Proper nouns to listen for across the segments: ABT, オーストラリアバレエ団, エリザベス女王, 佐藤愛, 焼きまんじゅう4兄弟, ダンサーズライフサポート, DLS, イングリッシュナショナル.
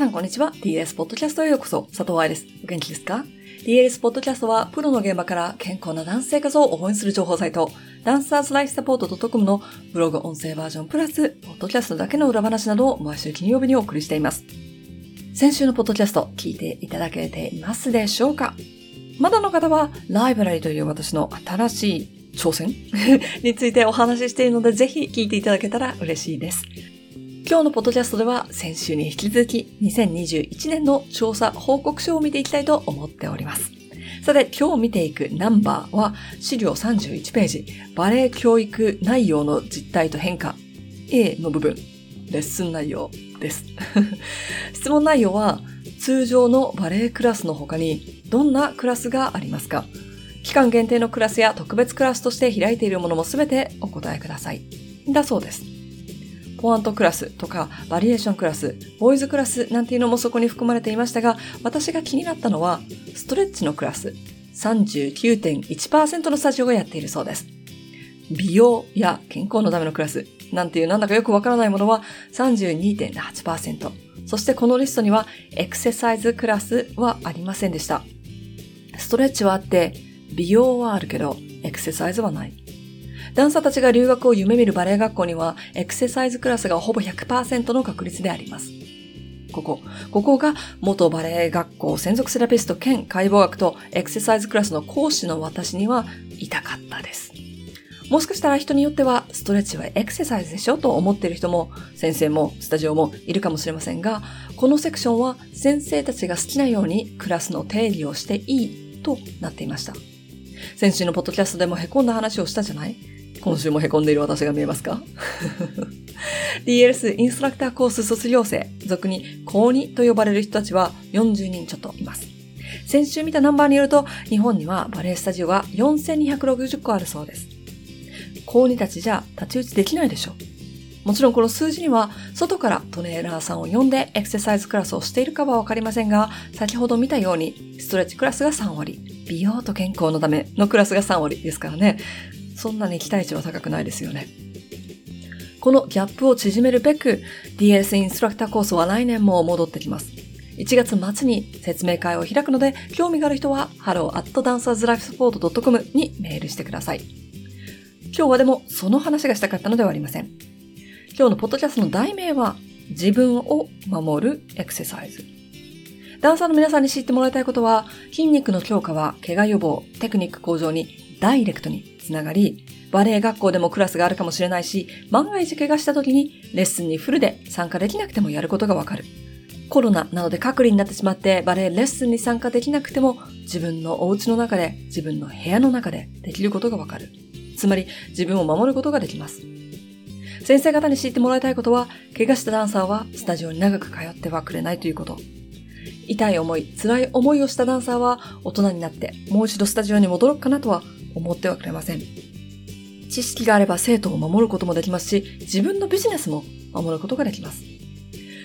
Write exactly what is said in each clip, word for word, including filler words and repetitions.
さんこんにちは。 ディーエルエス ポッドキャストへようこそ。佐藤愛です。お元気ですか？ ディーエルエス ポッドキャストはプロの現場から健康なダンス生活を応援する情報サイト、ダンサーズライフサポートドットコム のブログ音声バージョンプラスポッドキャストだけの裏話などを毎週金曜日にお送りしています。先週のポッドキャスト聞いていただけていますでしょうか？まだの方はライブラリという私の新しい挑戦についてお話ししているので、ぜひ聞いていただけたら嬉しいです。今日のポッドキャストでは先週に引き続きにせんにじゅういちねんの調査報告書を見ていきたいと思っております。さて、今日見ていくナンバーは資料さんじゅういちページ、バレエ教育内容の実態と変化 A の部分、レッスン内容です。質問内容は、通常のバレエクラスの他にどんなクラスがありますか？期間限定のクラスや特別クラスとして開いているものもすべてお答えください。だそうです。ポアントクラスとかバリエーションクラス、ボーイズクラスなんていうのもそこに含まれていましたが、私が気になったのはストレッチのクラス、さんじゅうきゅうてんいちパーセント のスタジオがやっているそうです。美容や健康のためのクラスなんていうなんだかよくわからないものは さんじゅうにてんはちパーセント。そしてこのリストにはエクササイズクラスはありませんでした。ストレッチはあって、美容はあるけど、エクササイズはない。ダンサーたちが留学を夢見るバレエ学校には、エクササイズクラスがほぼ ひゃくパーセント の確率であります。ここ、ここが元バレエ学校専属セラピスト兼解剖学とエクササイズクラスの講師の私には痛かったです。もしかしたら人によってはストレッチはエクササイズでしょと思っている人も先生もスタジオもいるかもしれませんが、このセクションは先生たちが好きなようにクラスの定義をしていいとなっていました。先週のポッドキャストでも凹んだ話をしたじゃない？今週も凹んでいる私が見えますか？ ディーエルエス インストラクターコース卒業生、俗に高にと呼ばれる人たちはよんじゅうにんちょっといます。先週見たナンバーによると、日本にはバレエスタジオがよんせんにひゃくろくじゅっこあるそうです。高にたちじゃ立ち打ちできないでしょ。もちろんこの数字には外からトレーナーさんを呼んでエクササイズクラスをしているかはわかりませんが、先ほど見たようにストレッチクラスがさんわり、美容と健康のためのクラスがさんわりですからね。そんなに期待値は高くないですよね。このギャップを縮めるべく ディーエルエス インストラクターコースは来年も戻ってきます。いちがつ末に説明会を開くので、興味がある人は ハローアットダンサーズライフサポートドットコム にメールしてください。今日はでもその話がしたかったのではありません。今日のポッドキャストの題名は、自分を守るエクササイズ。ダンサーの皆さんに知ってもらいたいことは、筋肉の強化は怪我予防、テクニック向上にダイレクトにつながり、バレエ学校でもクラスがあるかもしれないし、万が一怪我した時にレッスンにフルで参加できなくてもやることがわかる。コロナなどで隔離になってしまってバレエレッスンに参加できなくても、自分のお家の中で、自分の部屋の中でできることがわかる。つまり自分を守ることができます。先生方に知ってもらいたいことは、怪我したダンサーはスタジオに長く通ってはくれないということ。痛い思い、辛い思いをしたダンサーは大人になってもう一度スタジオに戻ろうかなとは思ってはくれません。知識があれば生徒を守ることもできますし、自分のビジネスも守ることができます。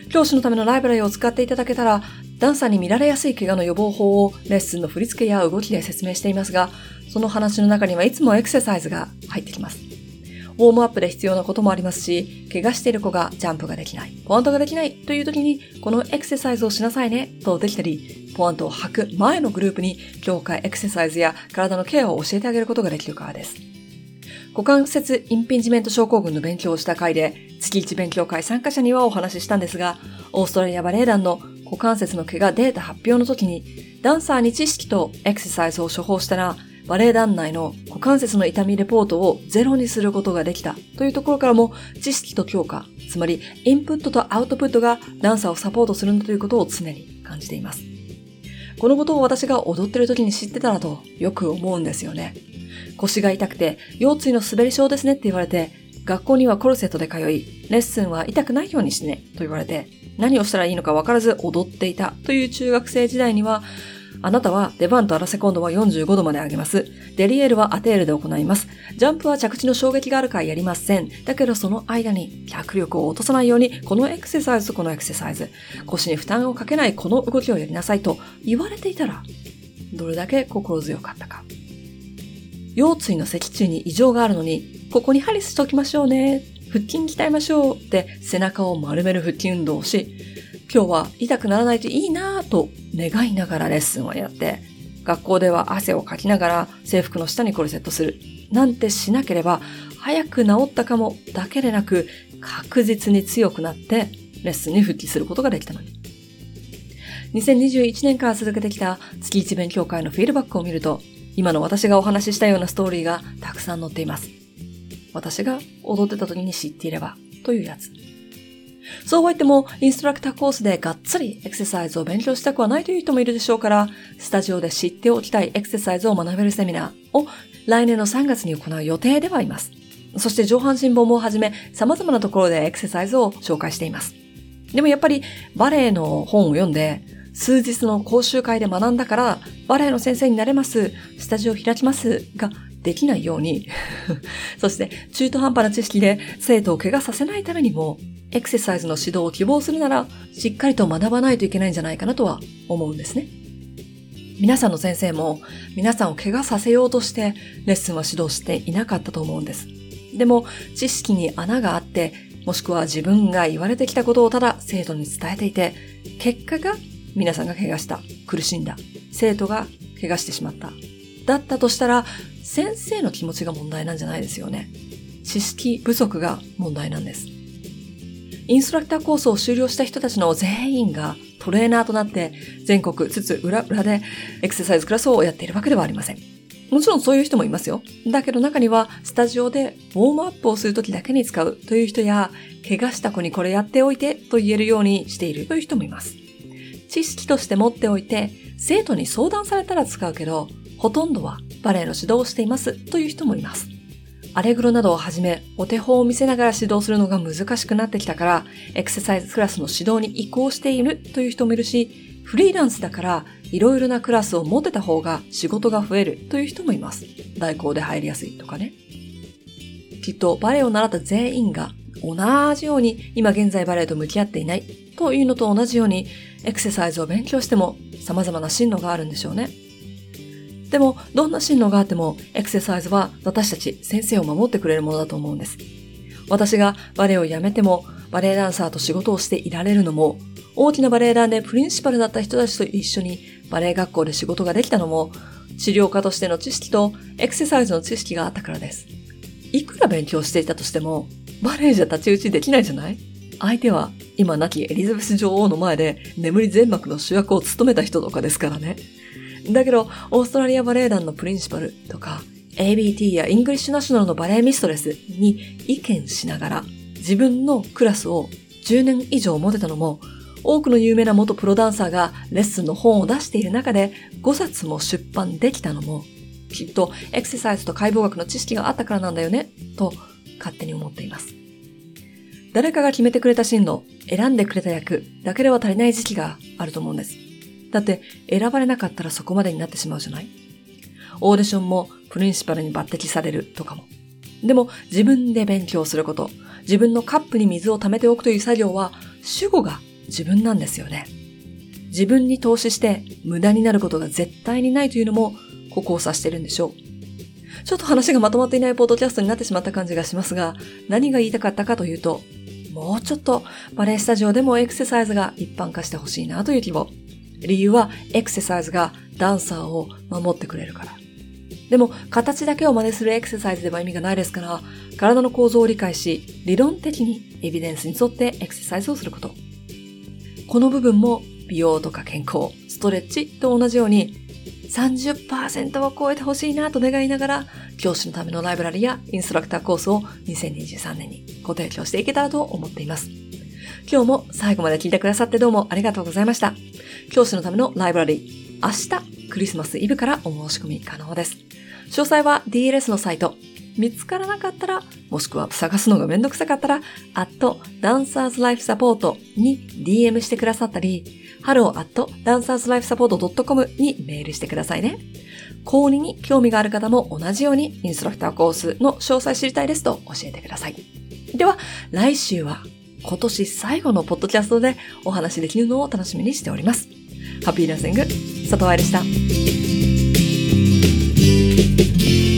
教師のためのライブラリを使っていただけたら、ダンサーに見られやすい怪我の予防法をレッスンの振り付けや動きで説明していますが、その話の中にはいつもエクササイズが入ってきます。ウォームアップで必要なこともありますし、怪我している子がジャンプができない、ポアントができないという時に、このエクササイズをしなさいねとできたり、ポアントを履く前のグループに強化エクササイズや体のケアを教えてあげることができるからです。股関節インピンジメント症候群の勉強をした回で、月いち勉強会参加者にはお話ししたんですが、オーストラリアバレエ団の股関節の怪我データ発表の時に、ダンサーに知識とエクササイズを処方したら、バレエ団内の股関節の痛みレポートをゼロにすることができたというところからも、知識と強化、つまりインプットとアウトプットがダンサーをサポートするんだということを常に感じています。このことを私が踊ってる時に知ってたらとよく思うんですよね。腰が痛くて腰椎の滑り症ですねって言われて、学校にはコルセットで通い、レッスンは痛くないようにしねと言われて、何をしたらいいのか分からず踊っていたという中学生時代には、あなたはデバンとアラセコンドはよんじゅうごどまで上げます。デリエールはアテールで行います。ジャンプは着地の衝撃があるからやりません。だけどその間に脚力を落とさないように、このエクササイズとこのエクササイズ、腰に負担をかけないこの動きをやりなさいと言われていたら、どれだけ心強かったか。腰椎の脊柱に異常があるのに、ここに針しておきましょうね。腹筋鍛えましょうって背中を丸める腹筋運動をし、今日は痛くならないといいなぁと願いながらレッスンをやって、学校では汗をかきながら制服の下にコルセットするなんてしなければ、早く治ったかもだけでなく確実に強くなってレッスンに復帰することができたのに。にせんにじゅういちねんから続けてきた月いち勉強会のフィードバックを見ると、今の私がお話ししたようなストーリーがたくさん載っています。私が踊ってた時に知っていればというやつ。そうは言ってもインストラクターコースでがっつりエクササイズを勉強したくはないという人もいるでしょうから、スタジオで知っておきたいエクササイズを学べるセミナーを来年のさんがつに行う予定ではいます。そして上半身ボムをはじめ様々なところでエクササイズを紹介しています。でもやっぱりバレエの本を読んで数日の講習会で学んだからバレエの先生になれます、スタジオ開きますができないようにそして中途半端な知識で生徒を怪我させないためにもエクササイズの指導を希望するならしっかりと学ばないといけないんじゃないかなとは思うんですね。皆さんの先生も皆さんを怪我させようとしてレッスンは指導していなかったと思うんです。でも知識に穴があって、もしくは自分が言われてきたことをただ生徒に伝えていて、結果が皆さんが怪我した、苦しんだ、生徒が怪我してしまっただったとしたら、先生の気持ちが問題なんじゃないですよね。知識不足が問題なんです。インストラクターコースを修了した人たちの全員がトレーナーとなって全国津々浦々でエクササイズクラスをやっているわけではありません。もちろんそういう人もいますよ。だけど中にはスタジオでウォームアップをするときだけに使うという人や、怪我した子にこれやっておいてと言えるようにしているという人もいます。知識として持っておいて生徒に相談されたら使うけど、ほとんどはバレエの指導をしていますという人もいます。アレグロなどをはじめお手本を見せながら指導するのが難しくなってきたからエクササイズクラスの指導に移行しているという人もいるし、フリーランスだからいろいろなクラスを持てた方が仕事が増えるという人もいます。代行で入りやすいとかね。きっとバレエを習った全員が同じように今現在バレエと向き合っていないというのと同じように、エクササイズを勉強しても様々な進路があるんでしょうね。でもどんな進路があってもエクササイズは私たち先生を守ってくれるものだと思うんです。私がバレエをやめてもバレエダンサーと仕事をしていられるのも、大きなバレエ団でプリンシパルだった人たちと一緒にバレエ学校で仕事ができたのも、治療家としての知識とエクササイズの知識があったからです。いくら勉強していたとしてもバレエじゃ太刀打ちできないじゃない。相手は今亡きエリザベス女王の前で眠り全幕の主役を務めた人とかですからね。だけどオーストラリアバレエ団のプリンシパルとか エービーティー やイングリッシュナショナルのバレエミストレスに意見しながら自分のクラスをじゅうねん以上持てたのも、多くの有名な元プロダンサーがレッスンの本を出している中でごさつも出版できたのも、きっとエクササイズと解剖学の知識があったからなんだよねと勝手に思っています。誰かが決めてくれた進路、選んでくれた役だけでは足りない時期があると思うんです。だって選ばれなかったらそこまでになってしまうじゃない。オーディションもプリンシパルに抜擢されるとかも。でも自分で勉強すること、自分のカップに水を溜めておくという作業は主語が自分なんですよね。自分に投資して無駄になることが絶対にないというのもここを指してるんでしょう。ちょっと話がまとまっていないポッドキャストになってしまった感じがしますが、何が言いたかったかというと、もうちょっとバレエスタジオでもエクササイズが一般化してほしいなという希望。理由はエクササイズがダンサーを守ってくれるから。でも形だけを真似するエクササイズでは意味がないですから、体の構造を理解し理論的にエビデンスに沿ってエクササイズをすること。この部分も美容とか健康、ストレッチと同じように さんじゅっパーセント を超えてほしいなと願いながら、教師のためのライブラリやインストラクターコースをにせんにじゅうさんねんにご提供していけたらと思っています。今日も最後まで聞いてくださってどうもありがとうございました。教師のためのライブラリー、明日クリスマスイブからお申し込み可能です。詳細は ディーエルエス のサイト、見つからなかったら、もしくは探すのがめんどくさかったら、アット ダンサーズライフサポート に ディーエム してくださったり、ハロー アット ダンサーズライフサポート ドット コム にメールしてくださいね。高にに興味がある方も同じようにインストラクターコースの詳細知りたいですと教えてください。では来週は今年最後のポッドキャストでお話できるのを楽しみにしております。ハッピーランシング、佐藤愛でした。